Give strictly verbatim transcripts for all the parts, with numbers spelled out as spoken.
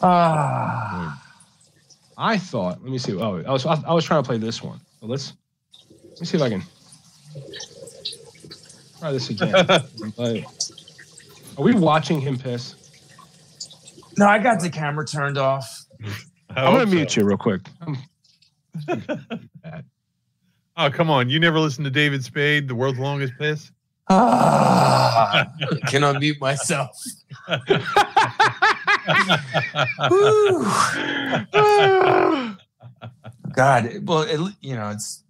Ah. I thought. Let me see. Oh, I was I, I was trying to play this one. Well, let's let me see if I can try this again. Are we watching him piss? No, I got the camera turned off. I'm gonna so. mute you real quick. Oh, come on! You never listen to David Spade, the world's longest piss. Ah, I can unmute myself. God, well, it, you know, it's.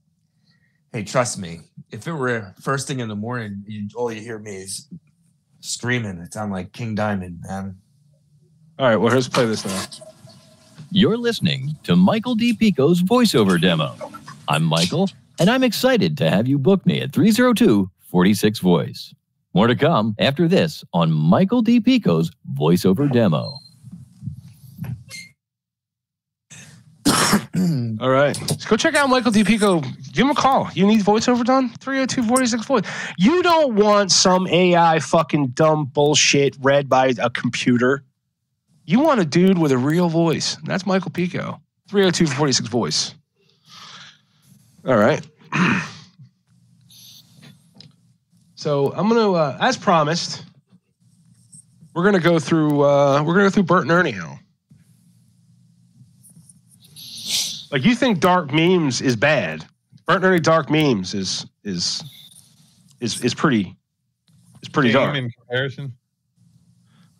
Hey, trust me. If it were first thing in the morning, you, all you hear me is screaming. It sounds like King Diamond, man. All right, well, let's play this now. You're listening to Michael D. Pico's voiceover demo. I'm Michael, and I'm excited to have you book me at three oh two forty-six Voice. More to come after this on Michael D. Pico's voiceover demo. All right. Let's go check out Michael D. Pico. Give him a call. You need voiceover done? three oh two forty-six Voice. You don't want some A I fucking dumb bullshit read by a computer. You want a dude with a real voice. That's Michael Pico. three oh two forty-six Voice. All right. So I'm gonna, uh, as promised, we're gonna go through. Uh, we're gonna go through Bert and Ernie now. Like, you think dark memes is bad? Bert and Ernie dark memes is is is is pretty is pretty Game dark in comparison.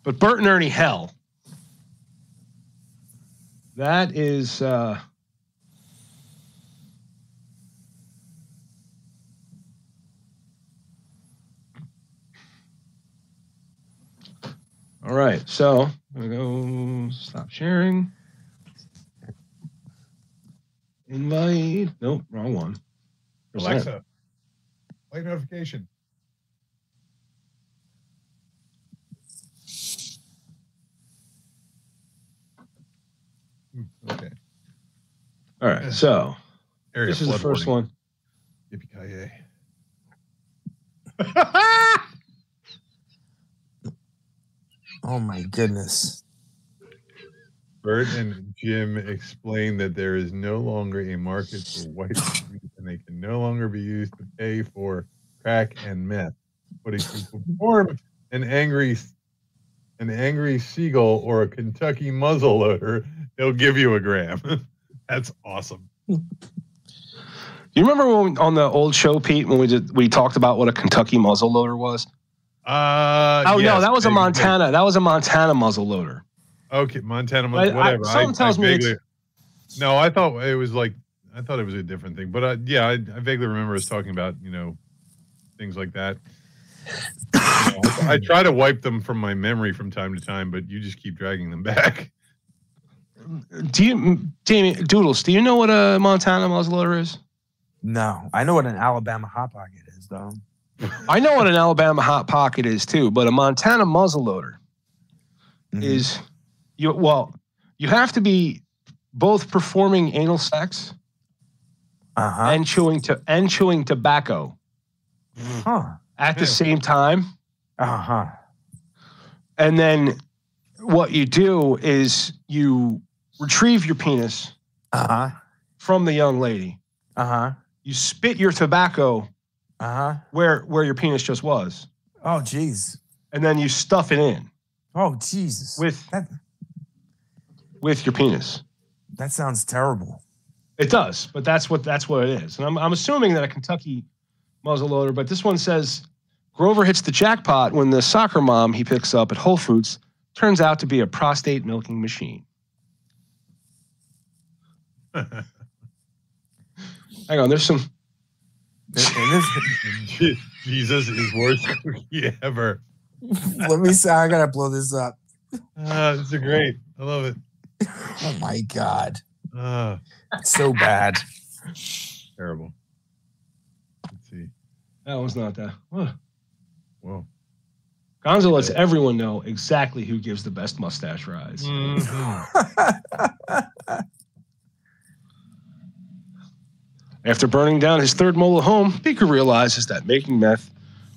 But Bert and Ernie hell. That is. Uh, All right, so I'm gonna go stop sharing. Invite. Nope, wrong one. Where's Alexa, that? Play notification. Okay. All right, so area this is the first warning. one. Yippee-ki-yay. Oh my goodness. Bert and Jim explain that there is no longer a market for white and they can no longer be used to pay for crack and meth. But if you perform an angry an angry seagull or a Kentucky muzzleloader, they'll give you a gram. That's awesome. You remember when on the old show, Pete, when we did we talked about what a Kentucky muzzleloader was? Uh, oh yes, no, that was a Montana. That was a Montana muzzle loader. Okay, Montana muzzle. Whatever. I, I, someone I, tells I vaguely, me. It's... No, I thought it was like I thought it was a different thing, but I, yeah, I, I vaguely remember us talking about you know things like that. You know, I, I try to wipe them from my memory from time to time, but you just keep dragging them back. Do you, Jamie Doodles? Do you know what a Montana muzzle loader is? No, I know what an Alabama hot pocket is, though. I know what an Alabama hot pocket is too, but a Montana muzzleloader mm-hmm. is you. Well, you have to be both performing anal sex uh-huh. and chewing to and chewing tobacco huh. at the same time. Uh huh. And then what you do is you retrieve your penis uh-huh. from the young lady. Uh huh. You spit your tobacco. Uh-huh. Where where your penis just was. Oh, jeez. And then you stuff it in. Oh, Jesus. With that, with your penis. That sounds terrible. It does, but that's what that's what it is. And I'm I'm assuming that a Kentucky muzzleloader, but this one says Grover hits the jackpot when the soccer mom he picks up at Whole Foods turns out to be a prostate milking machine. Hang on, there's some Jesus is worst cookie ever. Let me see. I gotta blow this up. Uh, this is great. I love it. Oh my god. Uh, so bad. Terrible. Let's see. That one's not that. Whoa. Whoa. Gonzo lets everyone know exactly who gives the best mustache rise. Mm-hmm. After burning down his third mobile home, Pico realizes that making meth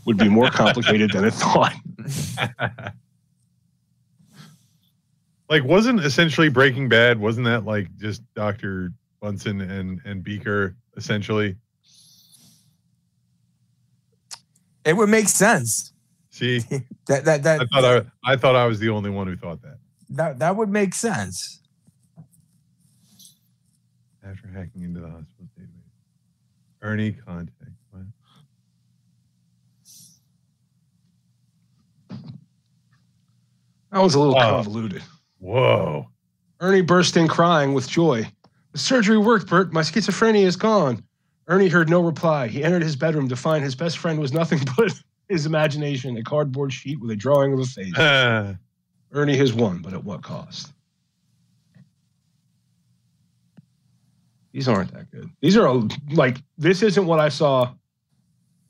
would be more complicated than it thought. Like, wasn't essentially Breaking Bad, wasn't that like just Doctor Bunsen and, and Beaker, essentially? It would make sense. See? that, that, that, I, thought that, I, I thought I was the only one who thought that. That, that would make sense. After hacking into the hospital database. Ernie contact. What? That was a little wow. convoluted. Whoa. Ernie burst in crying with joy. The surgery worked, Bert. My schizophrenia is gone. Ernie heard no reply. He entered his bedroom to find his best friend was nothing but his imagination, a cardboard sheet with a drawing of a face. Uh. Ernie has won, but at what cost? These aren't that good. These are, like, this isn't what I saw.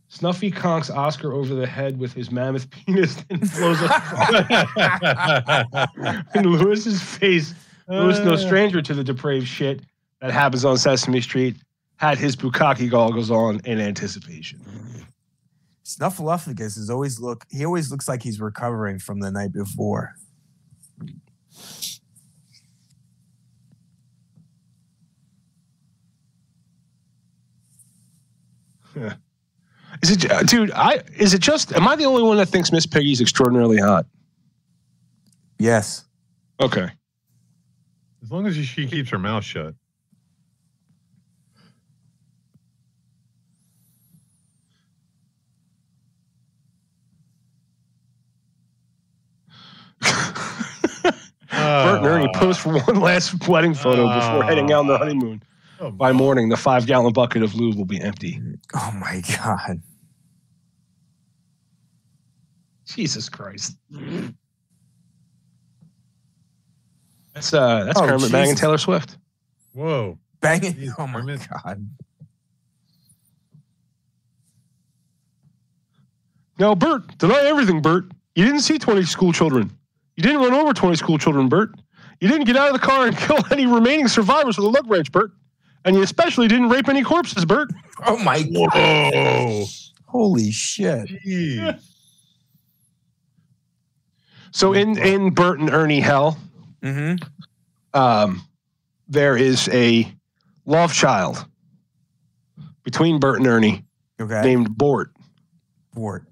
Snuffy conks Oscar over the head with his mammoth penis and blows up. And Lewis's face, Lewis, no stranger to the depraved shit that happens on Sesame Street, had his bukkake goggles on in anticipation. Snuffleupagus is always look. He always looks like he's recovering from the night before. Huh. Is it, uh, dude? I is it just? Am I the only one that thinks Miss Piggy's extraordinarily hot? Yes. Okay. As long as she keeps her mouth shut. Uh, Bert and Ernie posed for one last wedding photo uh, before heading out on the honeymoon. Oh, by morning, the five-gallon bucket of lube will be empty. Oh, my God. Jesus Christ. That's uh, that's oh, Kermit banging Taylor Swift. Whoa. Banging? Oh, my Kermit. God. Now, Bert, deny everything, Bert. You didn't see twenty school children. You didn't run over twenty school children, Bert. You didn't get out of the car and kill any remaining survivors with a lug wrench, Bert. And you especially didn't rape any corpses, Bert. Oh, my Whoa. God. Holy shit. Yeah. So in, in Bert and Ernie hell, mm-hmm. um, there is a love child between Bert and Ernie okay. named Bort. Bort.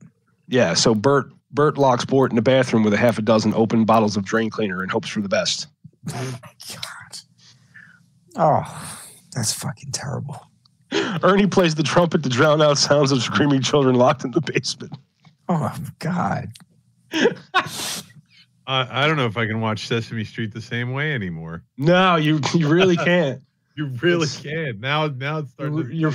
Yeah, so Bert, Bert locks Bort in the bathroom with a half a dozen open bottles of drain cleaner and hopes for the best. Oh, my God. Oh. That's fucking terrible. Ernie plays the trumpet to drown out sounds of screaming children locked in the basement. Oh, God. I, I don't know if I can watch Sesame Street the same way anymore. No, you you really can't. You really it's, can't. Now, now it's starting to... You're...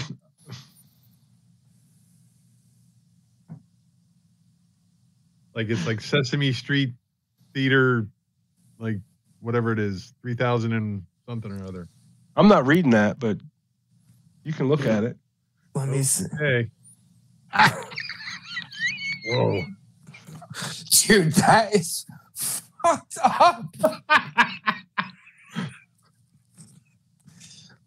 Like, it's like Sesame Street Theater, like, whatever it is, three thousand and something or other. I'm not reading that, but you can look at it. Let me see. Hey. Whoa. Dude, that is fucked up.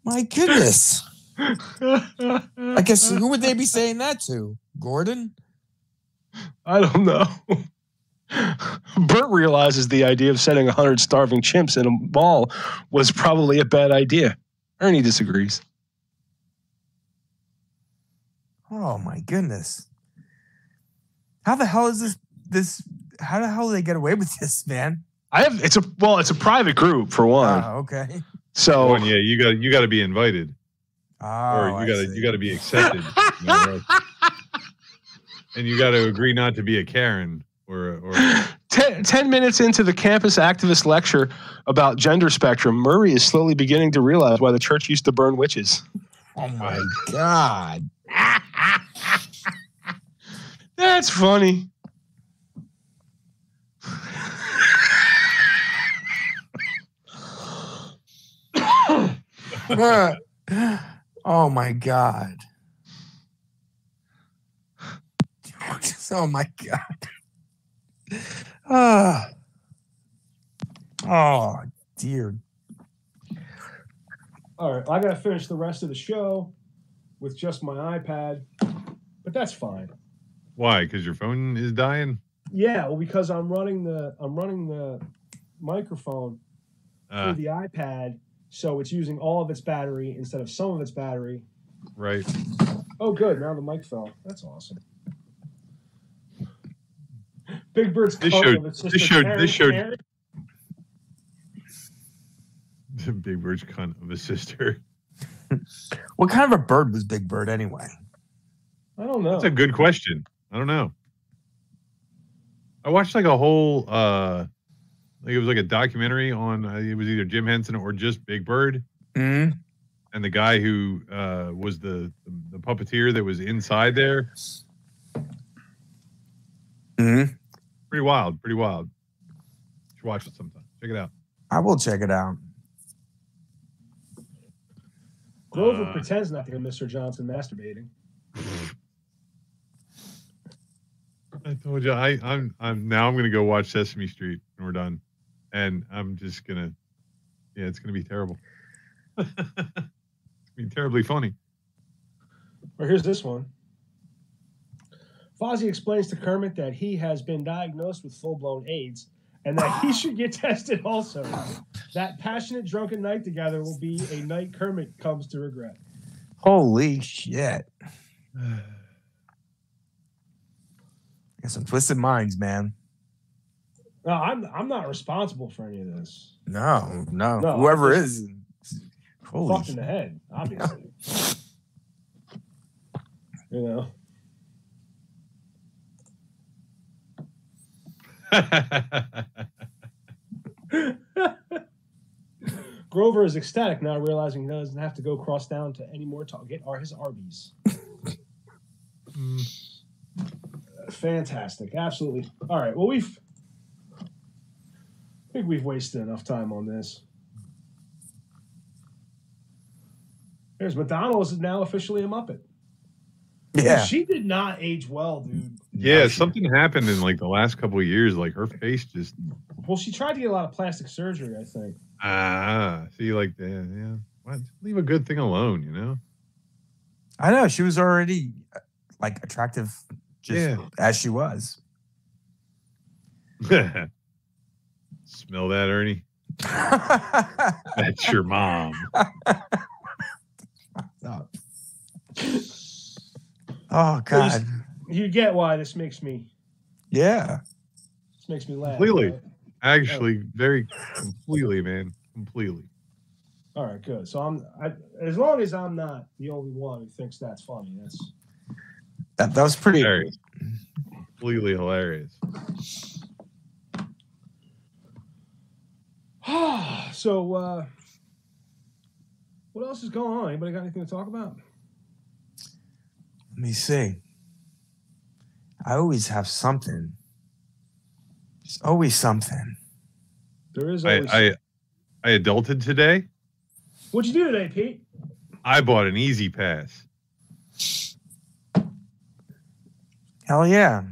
My goodness. I guess who would they be saying that to? Gordon? I don't know. Bert realizes the idea of sending one hundred starving chimps in a mall was probably a bad idea. Ernie disagrees. Oh, my goodness. How the hell is this? This? How the hell do they get away with this, man? I have. It's a well. It's a private group for one. Oh, okay. So one, yeah, you got you got to be invited, oh, or you got to you got to be accepted, you know, right? And you got to agree not to be a Karen. Or, or. Ten, ten minutes into the campus activist lecture about gender spectrum, Murray is slowly beginning to realize why the church used to burn witches. Oh, my God. That's funny. Oh, my God. Oh, my God. Uh, oh, dear. All right, well, I got to finish the rest of the show with just my iPad, but that's fine. Why? Because your phone is dying? Yeah, well, because I'm running the I'm running the microphone uh. through the iPad, so it's using all of its battery instead of some of its battery. Right. Oh, good. Now the mic fell. That's awesome. Big Bird's this showed, this showed, Karen, this showed. Karen. Big Bird's cunt of a sister. What kind of a bird was Big Bird anyway? I don't know. That's a good question. I don't know. I watched like a whole, uh, like it was like a documentary on, uh, it was either Jim Henson or just Big Bird. Mm-hmm. And the guy who uh, was the, the puppeteer that was inside there. Mm-hmm. Pretty wild. Pretty wild. You should watch it sometime. Check it out. I will check it out. Grover uh, pretends nothing of Mister Johnson masturbating. I told you, I, I'm I'm now I'm gonna go watch Sesame Street when we're done. And I'm just gonna yeah, it's gonna be terrible. It's gonna be terribly funny. Well, here's this one. Fozzie explains to Kermit that he has been diagnosed with full-blown AIDS and that he should get tested also. That passionate drunken night together will be a night Kermit comes to regret. Holy shit. Got some twisted minds, man. No, I'm I'm not responsible for any of this. No, no. no Whoever is fucked in the head, obviously. Yeah. You know. Grover is ecstatic now, realizing he doesn't have to go cross down to any more Target or his Arby's. Mm. Fantastic, absolutely. All right, well, we've I think we've wasted enough time on this. There's McDonald's is now officially a Muppet. Yeah, dude, she did not age well, dude. Yeah, something happened in like the last couple of years. Like her face just. Well, she tried to get a lot of plastic surgery, I think. Ah, see, like that, yeah. What? Leave a good thing alone, you know. I know she was already like attractive, just yeah. as she was. Smell that, Ernie? That's your mom. Oh, oh God! You, you get why this makes me. Yeah. This makes me laugh. Completely. Right? Actually, oh. very completely, man. Completely. All right, good. So I'm. I, as long as I'm not the only one who thinks that's funny, that's. That, that was pretty hilarious. Completely hilarious. So, uh, what else is going on? Anybody got anything to talk about? Let me see. I always have something. There's always something. There is always I, I, I adulted today. What'd you do today, Pete? I bought an Easy Pass. Hell yeah.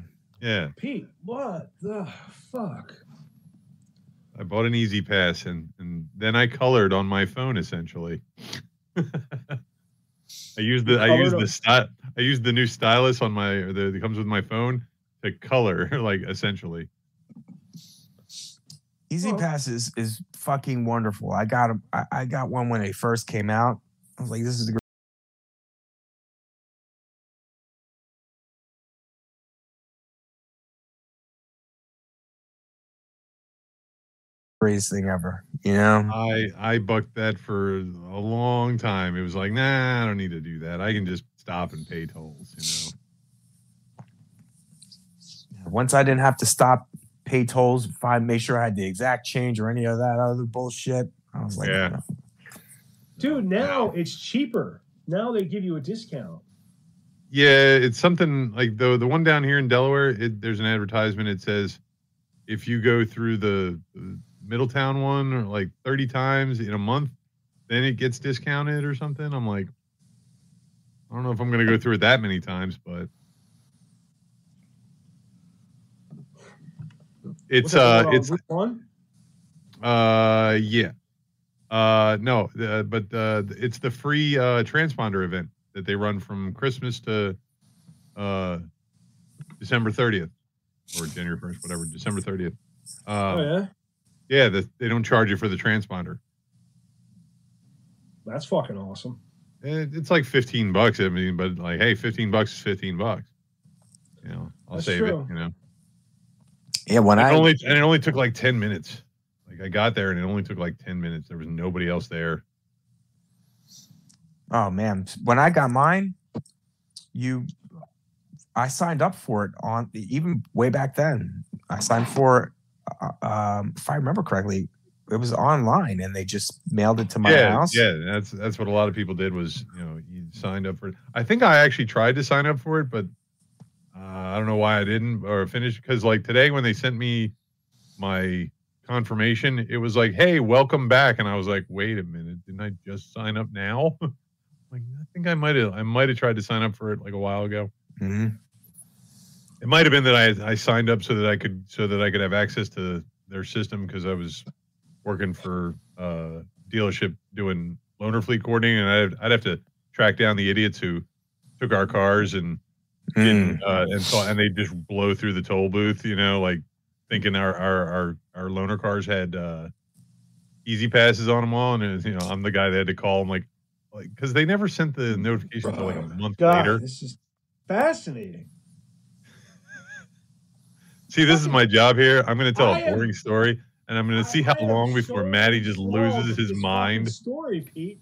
Yeah. Pete, what the fuck? I bought an Easy Pass and, and then I colored on my phone essentially. I used the I used the sty I used the new stylus on my the that comes with my phone to color, like essentially. Easy Pass is, is fucking wonderful. I got them I, I got one when they first came out. I was like, this is the great greatest thing ever, you know. I I bucked that for a long time. It was like, nah, I don't need to do that. I can just stop and pay tolls, you know. Once I didn't have to stop, pay tolls, find make sure I had the exact change or any of that other bullshit. I was like, yeah. No. Dude, now it's cheaper. Now they give you a discount. Yeah, it's something like the the one down here in Delaware. It, there's an advertisement. It says if you go through the Middletown one or like thirty times in a month, then it gets discounted or something. I'm like, I don't know if I'm going to go through it that many times, but it's uh, it's one. Uh, yeah, uh, no, uh, but uh, it's the free uh, transponder event that they run from Christmas to uh, December thirtieth or January first, whatever, December thirtieth. Uh, oh yeah. Yeah, the, they don't charge you for the transponder. That's fucking awesome. It, it's like fifteen bucks. I mean, but like, hey, fifteen bucks is fifteen bucks. You know, I'll That's save true. it. You know. Yeah, when it I only and it only took like ten minutes. Like I got there and it only took like ten minutes. There was nobody else there. Oh man, when I got mine, you, I signed up for it on even way back then. I signed for, uh, um, if I remember correctly, it was online and they just mailed it to my yeah, house. Yeah, that's that's what a lot of people did was, you know, you signed up for it. I think I actually tried to sign up for it, but uh, I don't know why I didn't or finished because like today when they sent me my confirmation, it was like, "Hey, welcome back," and I was like, "Wait a minute, didn't I just sign up now?" Like, I think I might have I might have tried to sign up for it like a while ago. Mm-hmm. It might have been that I I signed up so that I could so that I could have access to their system because I was working for uh dealership doing loaner fleet coordinating, and I'd I'd have to track down the idiots who took our cars and mm. didn't, uh, and so and they just blow through the toll booth, you know, like thinking our our our, our loaner cars had uh, easy passes on them all, and it was, you know, I'm the guy that had to call them like. Like, because they never sent the notification until like a month God, later. This is fascinating. See, this is my job here. I'm going to tell I a boring am, story, and I'm going to see how I long before so Matty just loses his mind. Story, Pete.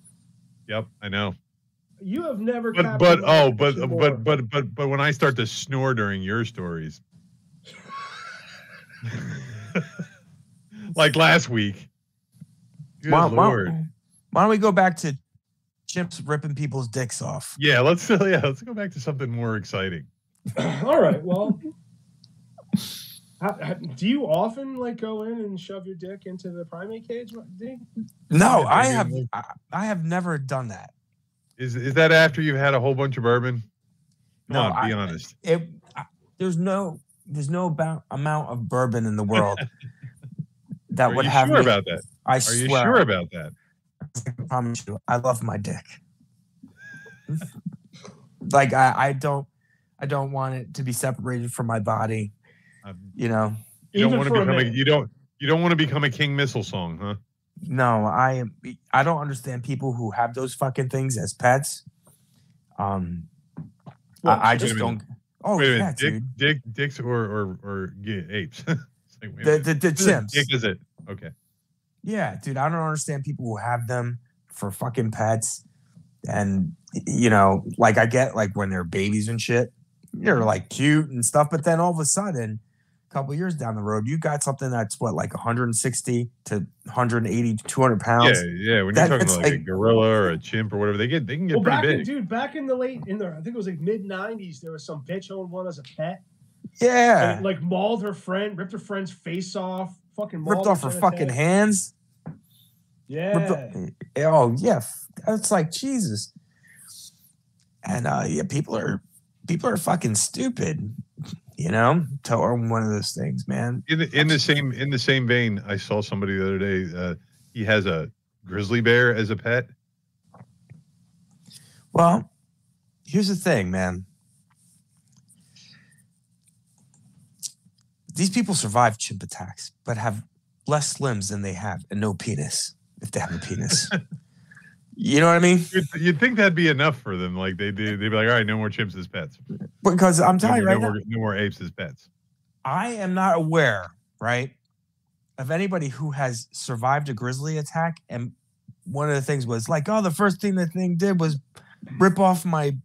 Yep, I know. You have never. But but oh, but but, but but but but when I start to snore during your stories, like last week. Good why, Lord. Why, why don't we go back to? Chimps ripping people's dicks off. Yeah, let's uh, yeah, let's go back to something more exciting. All right. Well, how, how, do you often like go in and shove your dick into the primate cage? Thing? No, I, I have like, I, I have never done that. Is is that after you've had a whole bunch of bourbon? Come no, on, be I, honest. It, I, there's no there's no about, amount of bourbon in the world that Are would you have sure me, about that. I Are swear. you sure about that? I promise you, I love my dick. Like I, I don't, I don't want it to be separated from my body. You know, you don't want to become a, you don't, you don't want to become a King Missile song, huh? No, I am. I don't understand people who have those fucking things as pets. Um, well, I, I just don't. Oh, wait a minute, yeah, dick, dick, dicks, or or or yeah, apes. Like, the the, the chimps. Dick is it? Okay. Yeah, dude, I don't understand people who have them for fucking pets. And, you know, like I get like when they're babies and shit, they're like cute and stuff. But then all of a sudden, a couple years down the road, you got something that's what, like one sixty to one eighty, two hundred pounds. Yeah, yeah. When that, you're talking about like, like a gorilla or a chimp or whatever, they get, they can get well, pretty back big. In, dude, back in the late, in the, I think it was like mid nineties, there was some bitch owned one as a pet. Yeah. And it, like mauled her friend, ripped her friend's face off. Ripped off her fucking hands. Yeah. Oh yeah. It's like Jesus. And uh, yeah, people are people are fucking stupid, you know. To own one of those things, man. In the, in the same in the same vein, I saw somebody the other day. Uh, he has a grizzly bear as a pet. Well, here's the thing, man. These people survive chimp attacks, but have less limbs than they have and no penis, if they have a penis. You know what I mean? You'd, you'd think that'd be enough for them. Like, they do, they'd be like, all right, no more chimps as pets. Because I'm telling you right now, no more apes as pets. I am not aware, right, of anybody who has survived a grizzly attack. And one of the things was like, oh, the first thing the thing did was rip off my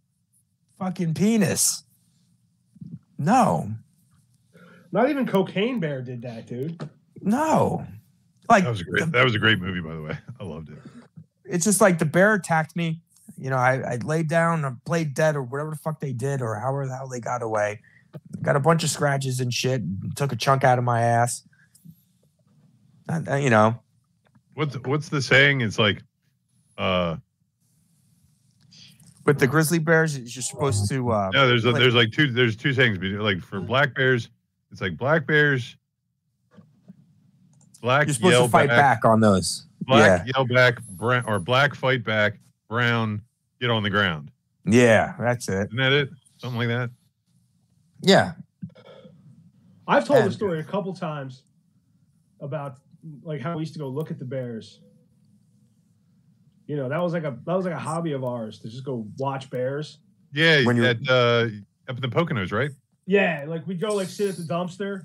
fucking penis. No. Not even Cocaine Bear did that, dude. No, like that was a great. The, that was a great movie, by the way. I loved it. It's just like the bear attacked me. You know, I, I laid down, I played dead, or whatever the fuck they did, or however the hell they got away. Got a bunch of scratches and shit. And took a chunk out of my ass. And, and, you know, what's what's the saying? It's like, uh, with the grizzly bears, you're supposed to. Uh, no, there's a, there's like two there's two things. Like for black bears. It's like black bears, black You're supposed yell to fight back, back on those. Black yeah. yell back, brown, or black fight back, brown get on the ground. Yeah, that's it. Isn't that it? Something like that? Yeah. I've told and, the story a couple times about like how we used to go look at the bears. You know, that was like a that was like a hobby of ours to just go watch bears. Yeah, when you're at uh, up in the Poconos, right? Yeah, like we'd go like sit at the dumpster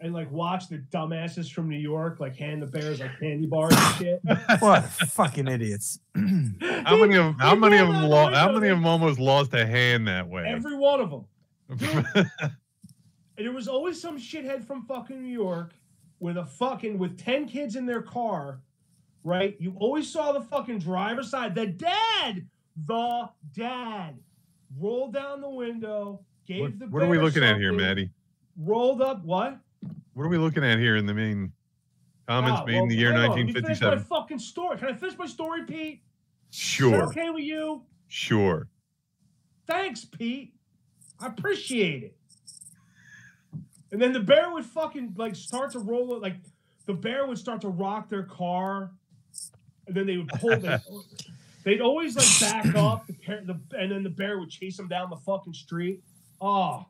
and like watch the dumbasses from New York like hand the bears like candy bars and shit. What fucking idiots! How many of how many of them lost? How many of them almost lost a hand that way? Every one of them. Dude, there was always some shithead from fucking New York with a fucking with ten kids in their car. Right? You always saw the fucking driver's side. The dad, the dad, rolled down the window, gave what, the. What are we looking at here, Matty? Rolled up what? What are we looking at here in the main comments oh, made well, in the year nineteen fifty-seven? Can I finish my fucking story? Can I finish my story, Pete? Sure. Is that okay with you? Sure. Thanks, Pete. I appreciate it. And then the bear would fucking like start to roll it, like the bear would start to rock their car. And then they would pull them. They'd always like back up, the, the, and then the bear would chase them down the fucking street. Oh,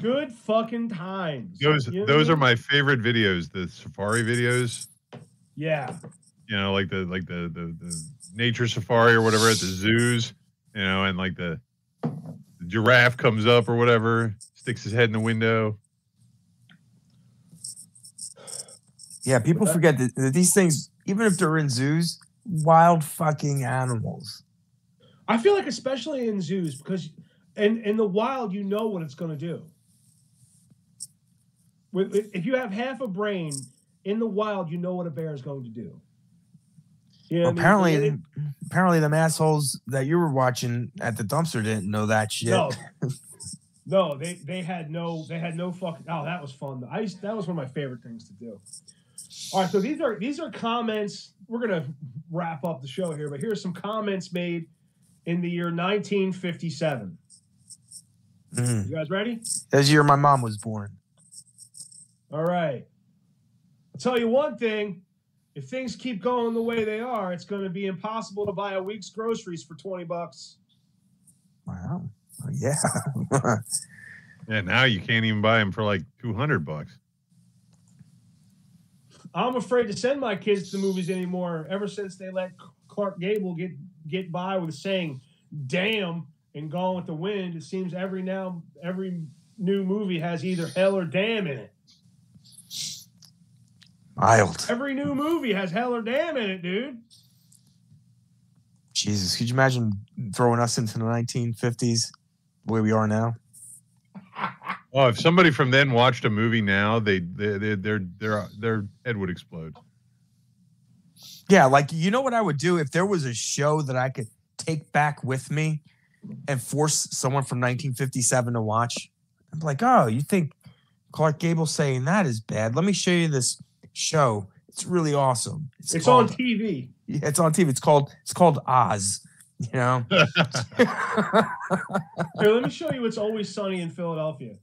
good fucking times. Those you know those are my favorite videos, the safari videos. Yeah. You know, like the like the, the the nature safari or whatever at the zoos. You know, and like the, the giraffe comes up or whatever, sticks his head in the window. Yeah, people that, forget that, that these things, even if they're in zoos, wild fucking animals. I feel like especially in zoos, because in, in the wild, you know what it's going to do. If you have half a brain, in the wild, you know what a bear is going to do. You know well, apparently, I mean? apparently them assholes that you were watching at the dumpster didn't know that shit. No, no they, they had no they had no fucking... Oh, that was fun. I used, that was one of my favorite things to do. All right, so these are these are comments. We're gonna wrap up the show here, but here's some comments made in the year nineteen fifty-seven. Mm. You guys ready? That's the year my mom was born. All right. I'll tell you one thing: if things keep going the way they are, it's going to be impossible to buy a week's groceries for twenty bucks. Wow. Yeah. Yeah. Now you can't even buy them for like two hundred bucks. I'm afraid to send my kids to the movies anymore ever since they let Clark Gable get, get by with saying, damn, and Gone with the Wind. It seems every now, every new movie has either hell or damn in it. Wild. Every new movie has hell or damn in it, dude. Jesus, could you imagine throwing us into the nineteen fifties the way we are now? Oh, if somebody from then watched a movie now, they, they, they their their their head would explode. Yeah, like you know what I would do if there was a show that I could take back with me and force someone from nineteen fifty-seven to watch. I'm like, oh, you think Clark Gable saying that is bad? Let me show you this show. It's really awesome. It's, it's called, on T V. Yeah, it's on T V. It's called it's called Oz. You know. Here, let me show you. It's Always Sunny in Philadelphia.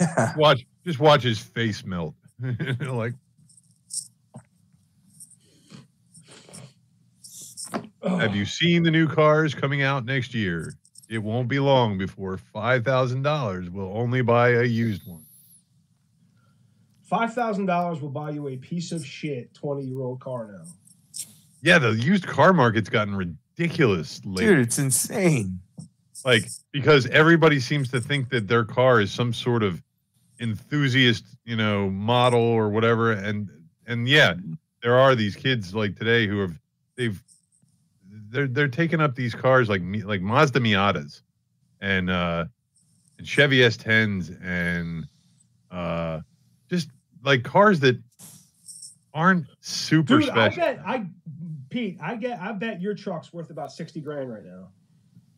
Yeah. Watch, just watch his face melt. Like, oh. Have you seen the new cars coming out next year? It won't be long before five thousand dollars will only buy a used one. Five thousand dollars will buy you a piece of shit twenty-year-old car now. Yeah, the used car market's gotten ridiculous lately. Dude, it's insane. Like, because everybody seems to think that their car is some sort of enthusiast, you know, model or whatever. And, and yeah, there are these kids like today who have, they've, they're, they're taking up these cars like, like Mazda Miatas and, uh, and Chevy S tens and, uh, just like cars that aren't super Dude, special. I, bet, I, Pete, I get, I bet your truck's worth about sixty grand right now.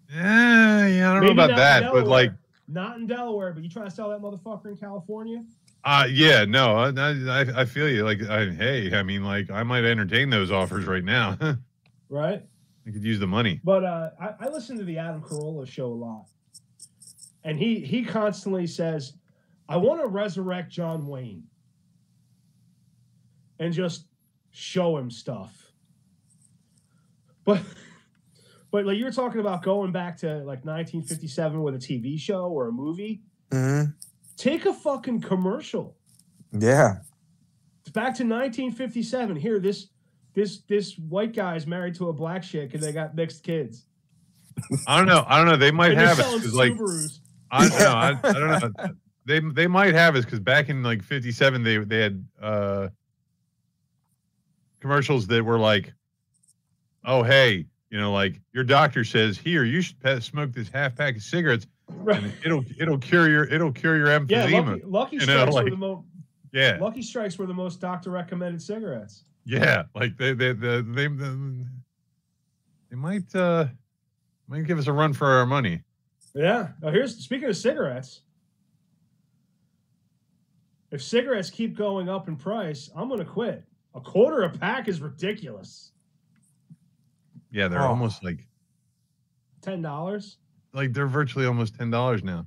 Yeah, yeah, I don't Maybe know about that, Delaware, but like, not in Delaware, but you trying to sell that motherfucker in California? Uh, yeah, no, I, I, I feel you. Like, I, hey, I mean, like, I might entertain those offers right now, right? I could use the money. But uh, I, I listen to the Adam Carolla show a lot, and he he constantly says, "I want to resurrect John Wayne and just show him stuff," but. But like you were talking about going back to like nineteen fifty-seven with a T V show or a movie. Mm-hmm. Take a fucking commercial. Yeah. back to nineteen fifty-seven. Here, this this this white guy is married to a black chick, and they got mixed kids. I don't know. I don't know. They might and have it. Like, I don't know. I, I don't know. They they might have it because back in like fifty-seven, they they had uh, commercials that were like, "Oh hey, you know, like your doctor says here you should smoke this half pack of cigarettes, right. and it'll it'll cure your it'll cure your emphysema." Yeah, Lucky, lucky Strikes know, like, were the most. Yeah, Lucky Strikes were the most doctor recommended cigarettes. Yeah, like they they they they, they, they might uh, might give us a run for our money. Yeah. Now here's speaking of cigarettes. If cigarettes keep going up in price, I'm going to quit. A quarter a pack is ridiculous. Yeah, they're oh. almost like ten dollars. Like they're virtually almost ten dollars now.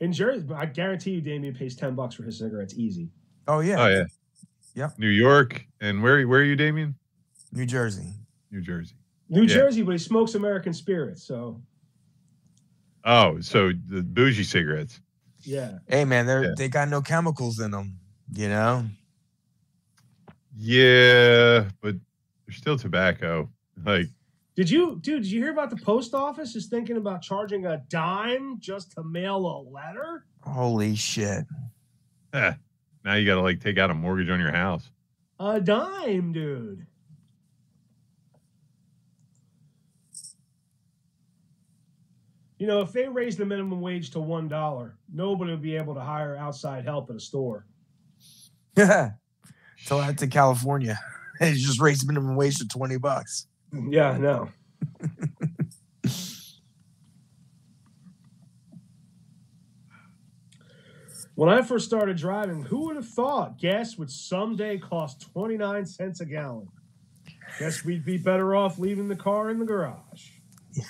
In Jersey, I guarantee you Damien pays ten bucks for his cigarettes easy. Oh yeah. Oh yeah. Yep. New York and where where are you, Damien? New Jersey. New Jersey. New yeah. Jersey, but he smokes American Spirit, so Oh, so the bougie cigarettes. Yeah. Hey man, they yeah. they got no chemicals in them, you know. Yeah, but they're still tobacco. Like, did you, dude? Did you hear about the post office is thinking about charging a dime just to mail a letter? Holy shit! Eh, now you got to like take out a mortgage on your house. A dime, dude. You know, if they raise the minimum wage to one dollar, nobody would be able to hire outside help at a store. Yeah. Till I to California. They just raised the minimum wage to twenty bucks. Yeah, I know. When I first started driving, who would have thought gas would someday cost twenty-nine cents a gallon? Guess we'd be better off leaving the car in the garage. Yeah.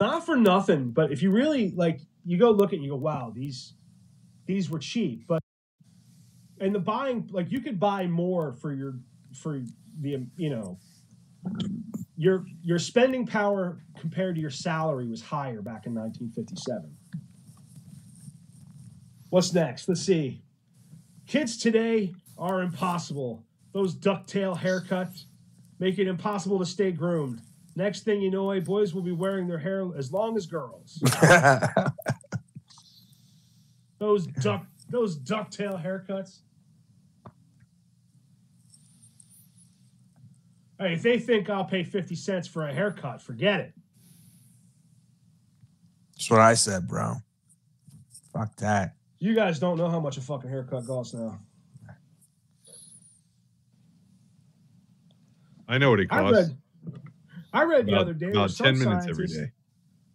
Not for nothing, but if you really, like, you go look at it and you go, wow, these these were cheap. But, and the buying, like, you could buy more for your, for the, you know, your your spending power compared to your salary was higher back in nineteen fifty-seven. What's next? Let's see. Kids today are impossible. Those ducktail haircuts make it impossible to stay groomed. Next thing you know, hey, boys will be wearing their hair as long as girls. Those duck, those ducktail haircuts. Hey, if they think I'll pay fifty cents for a haircut, forget it. That's what I said, bro. Fuck that. You guys don't know how much a fucking haircut costs now. I know what it costs. I read about, the other day about ten minutes every day.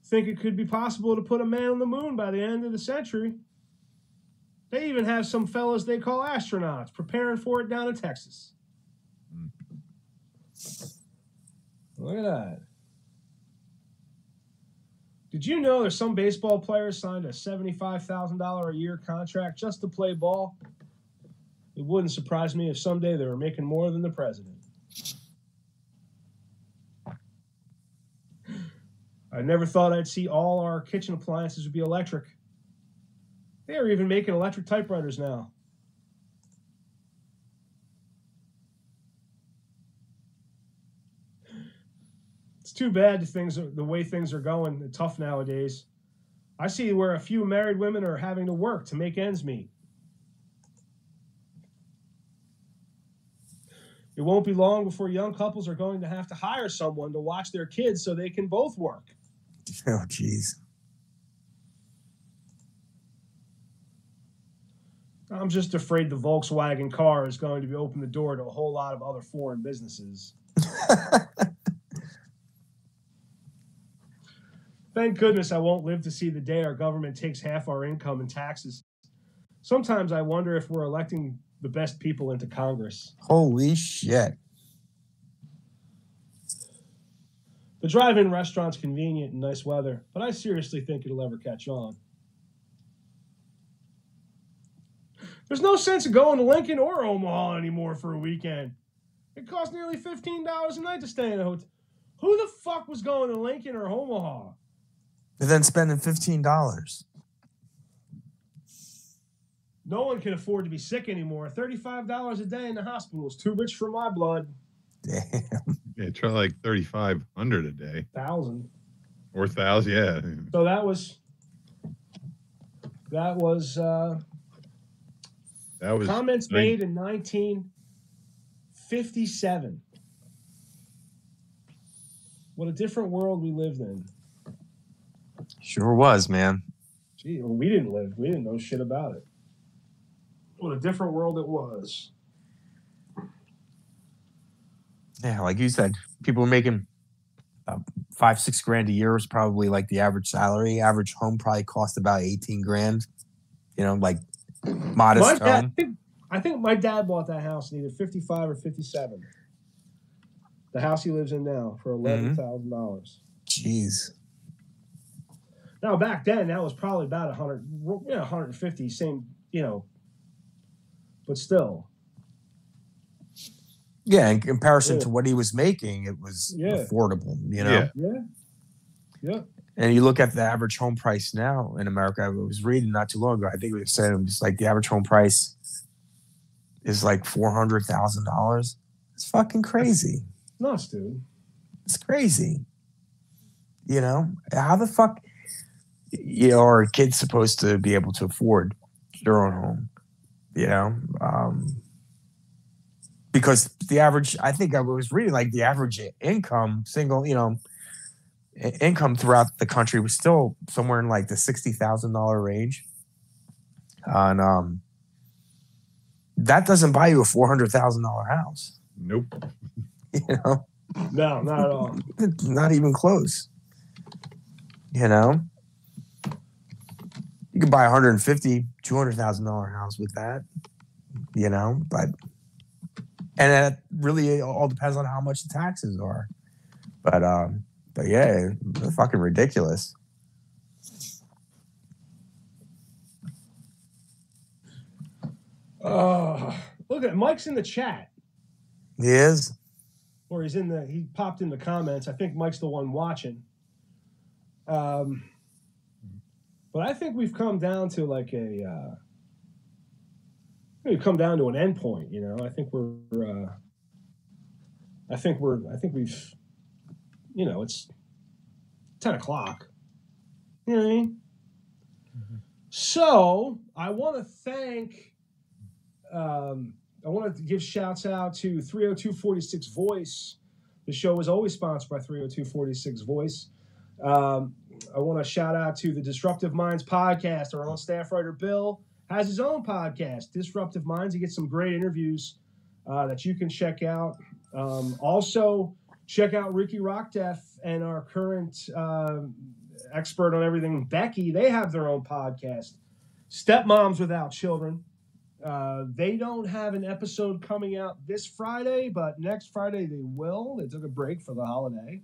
Think it could be possible to put a man on the moon by the end of the century. They even have some fellas they call astronauts preparing for it down in Texas. Mm. Look at that. Did you know there's some baseball players signed a seventy-five thousand dollars a year contract just to play ball? It wouldn't surprise me if someday they were making more than the president. I never thought I'd see all our kitchen appliances would be electric. They are even making electric typewriters now. It's too bad the, things, the way things are going tough nowadays. I see where a few married women are having to work to make ends meet. It won't be long before young couples are going to have to hire someone to watch their kids so they can both work. Oh, jeez. I'm just afraid the Volkswagen car is going to be open the door to a whole lot of other foreign businesses. Thank goodness I won't live to see the day our government takes half our income in taxes. Sometimes I wonder if we're electing the best people into Congress. Holy shit. The drive-in restaurant's convenient in nice weather, but I seriously think it'll ever catch on. There's no sense in going to Lincoln or Omaha anymore for a weekend. It costs nearly fifteen dollars a night to stay in a hotel. Who the fuck was going to Lincoln or Omaha? And then spending fifteen dollars. No one can afford to be sick anymore. thirty-five dollars a day in the hospital is too rich for my blood. Damn. Yeah, try like thirty-five hundred a day. Thousand. Or thousand, yeah. So that was, that was, uh, that was comments nice. made in nineteen fifty-seven. What a different world we lived in. Sure was, man. Gee, well, we didn't live. We didn't know shit about it. What a different world it was. Yeah, like you said, people were making about five, six grand a year was probably like the average salary. Average home probably cost about eighteen grand. You know, like modest my home. Dad, I, think, I think my dad bought that house in either fifty-five or fifty-seven. The house he lives in now for eleven thousand mm-hmm. dollars. Jeez. Now back then, that was probably about a hundred, you know, hundred and fifty. Same, you know, but still. Yeah, in comparison yeah. to what he was making, it was yeah. affordable. You know. Yeah. yeah. Yeah. And you look at the average home price now in America. I was reading not too long ago. I think we said it was like the average home price is like four hundred thousand dollars. It's fucking crazy. That's nuts, dude. It's crazy. You know, how the fuck you know, are kids supposed to be able to afford their own home? You know, um, because the average, I think I was reading like the average income, single, you know, income throughout the country was still somewhere in like the sixty thousand dollar range. And um, that doesn't buy you a four hundred thousand dollar house. Nope. You know? No, not at all. Not even close. You know? You could buy a one hundred fifty thousand dollars, two hundred thousand dollar house with that. You know? But, and that really all depends on how much the taxes are. But, um, but yeah, it's fucking ridiculous. Uh, look at Mike's in the chat. He is. Or he's in the, he popped in the comments. I think Mike's the one watching. Um, but I think we've come down to like a, uh, we've come down to an end point, you know. I think we're, uh, I think we're, I think we've, you know, it's ten o'clock. You know what I mean? Mm-hmm. So I want to thank, um, I want to give shouts out to three oh two forty-six Voice. The show is always sponsored by three oh two forty-six Voice. Um, I want to shout out to the Disruptive Minds podcast. Our own staff writer, Bill, has his own podcast, Disruptive Minds. He gets some great interviews uh, that you can check out. Um, also, check out Ricky Rockdeff and our current uh, expert on everything, Becky. They have their own podcast, Stepmoms Without Children. Uh, they don't have an episode coming out this Friday, but next Friday they will. They took a break for the holiday,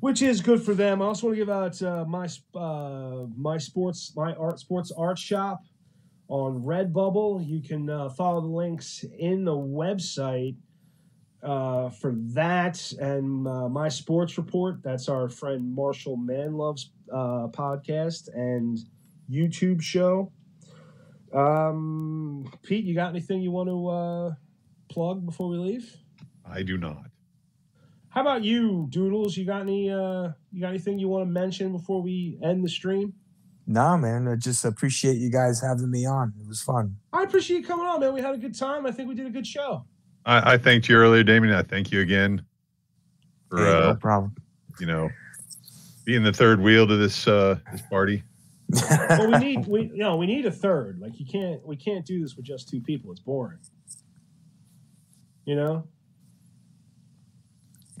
which is good for them. I also want to give out uh, my uh, my sports my art sports art shop on Redbubble. You can uh, follow the links in the website uh, for that and uh, my sports report. That's our friend Marshall Manlove's uh, podcast and YouTube show. Um, Pete, you got anything you want to uh, plug before we leave? I do not. How about you, Doodles? You got any? Uh, you got anything you want to mention before we end the stream? Nah, man. I just appreciate you guys having me on. It was fun. I appreciate you coming on, man. We had a good time. I think we did a good show. I, I thanked you earlier, Damien. I thank you again. For, hey, no uh, problem. You know, being the third wheel to this uh, this party. Well, we need we you know, we need a third. Like you can't we can't do this with just two people. It's boring. You know.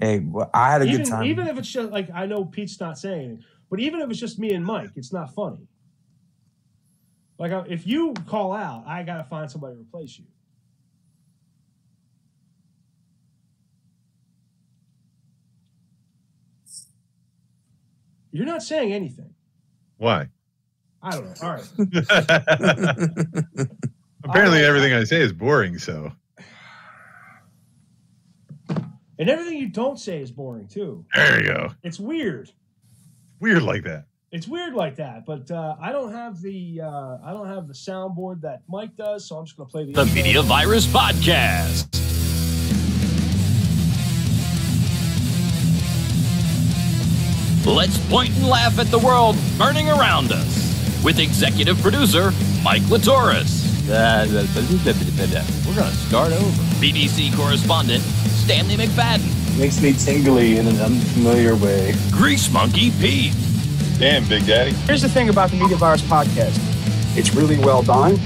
Hey, well, I had a even, good time. Even if it's just like I know Pete's not saying anything, but even if it's just me and Mike, it's not funny. Like if you call out, I gotta find somebody to replace you. You're not saying anything. Why? I don't know. All right. Apparently, right. Everything I say is boring, so. And everything you don't say is boring, too. There you go. It's weird. Weird like that. It's weird like that, but uh, I don't have the uh, I don't have the soundboard that Mike does, so I'm just going to play the the intro. Media Virus Podcast. Let's point and laugh at the world burning around us with executive producer Mike Latouris. We're going to start over. B B C correspondent Stanley McFadden. Makes me tingly in an unfamiliar way. Grease Monkey Pete. Damn, Big Daddy. Here's the thing about the Media Virus Podcast. It's really well done.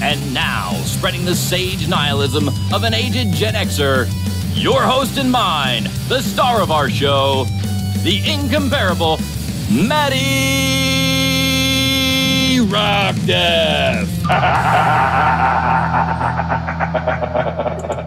And now, spreading the sage nihilism of an aged Gen Xer, your host and mine, the star of our show, the incomparable Matty Rockdeff.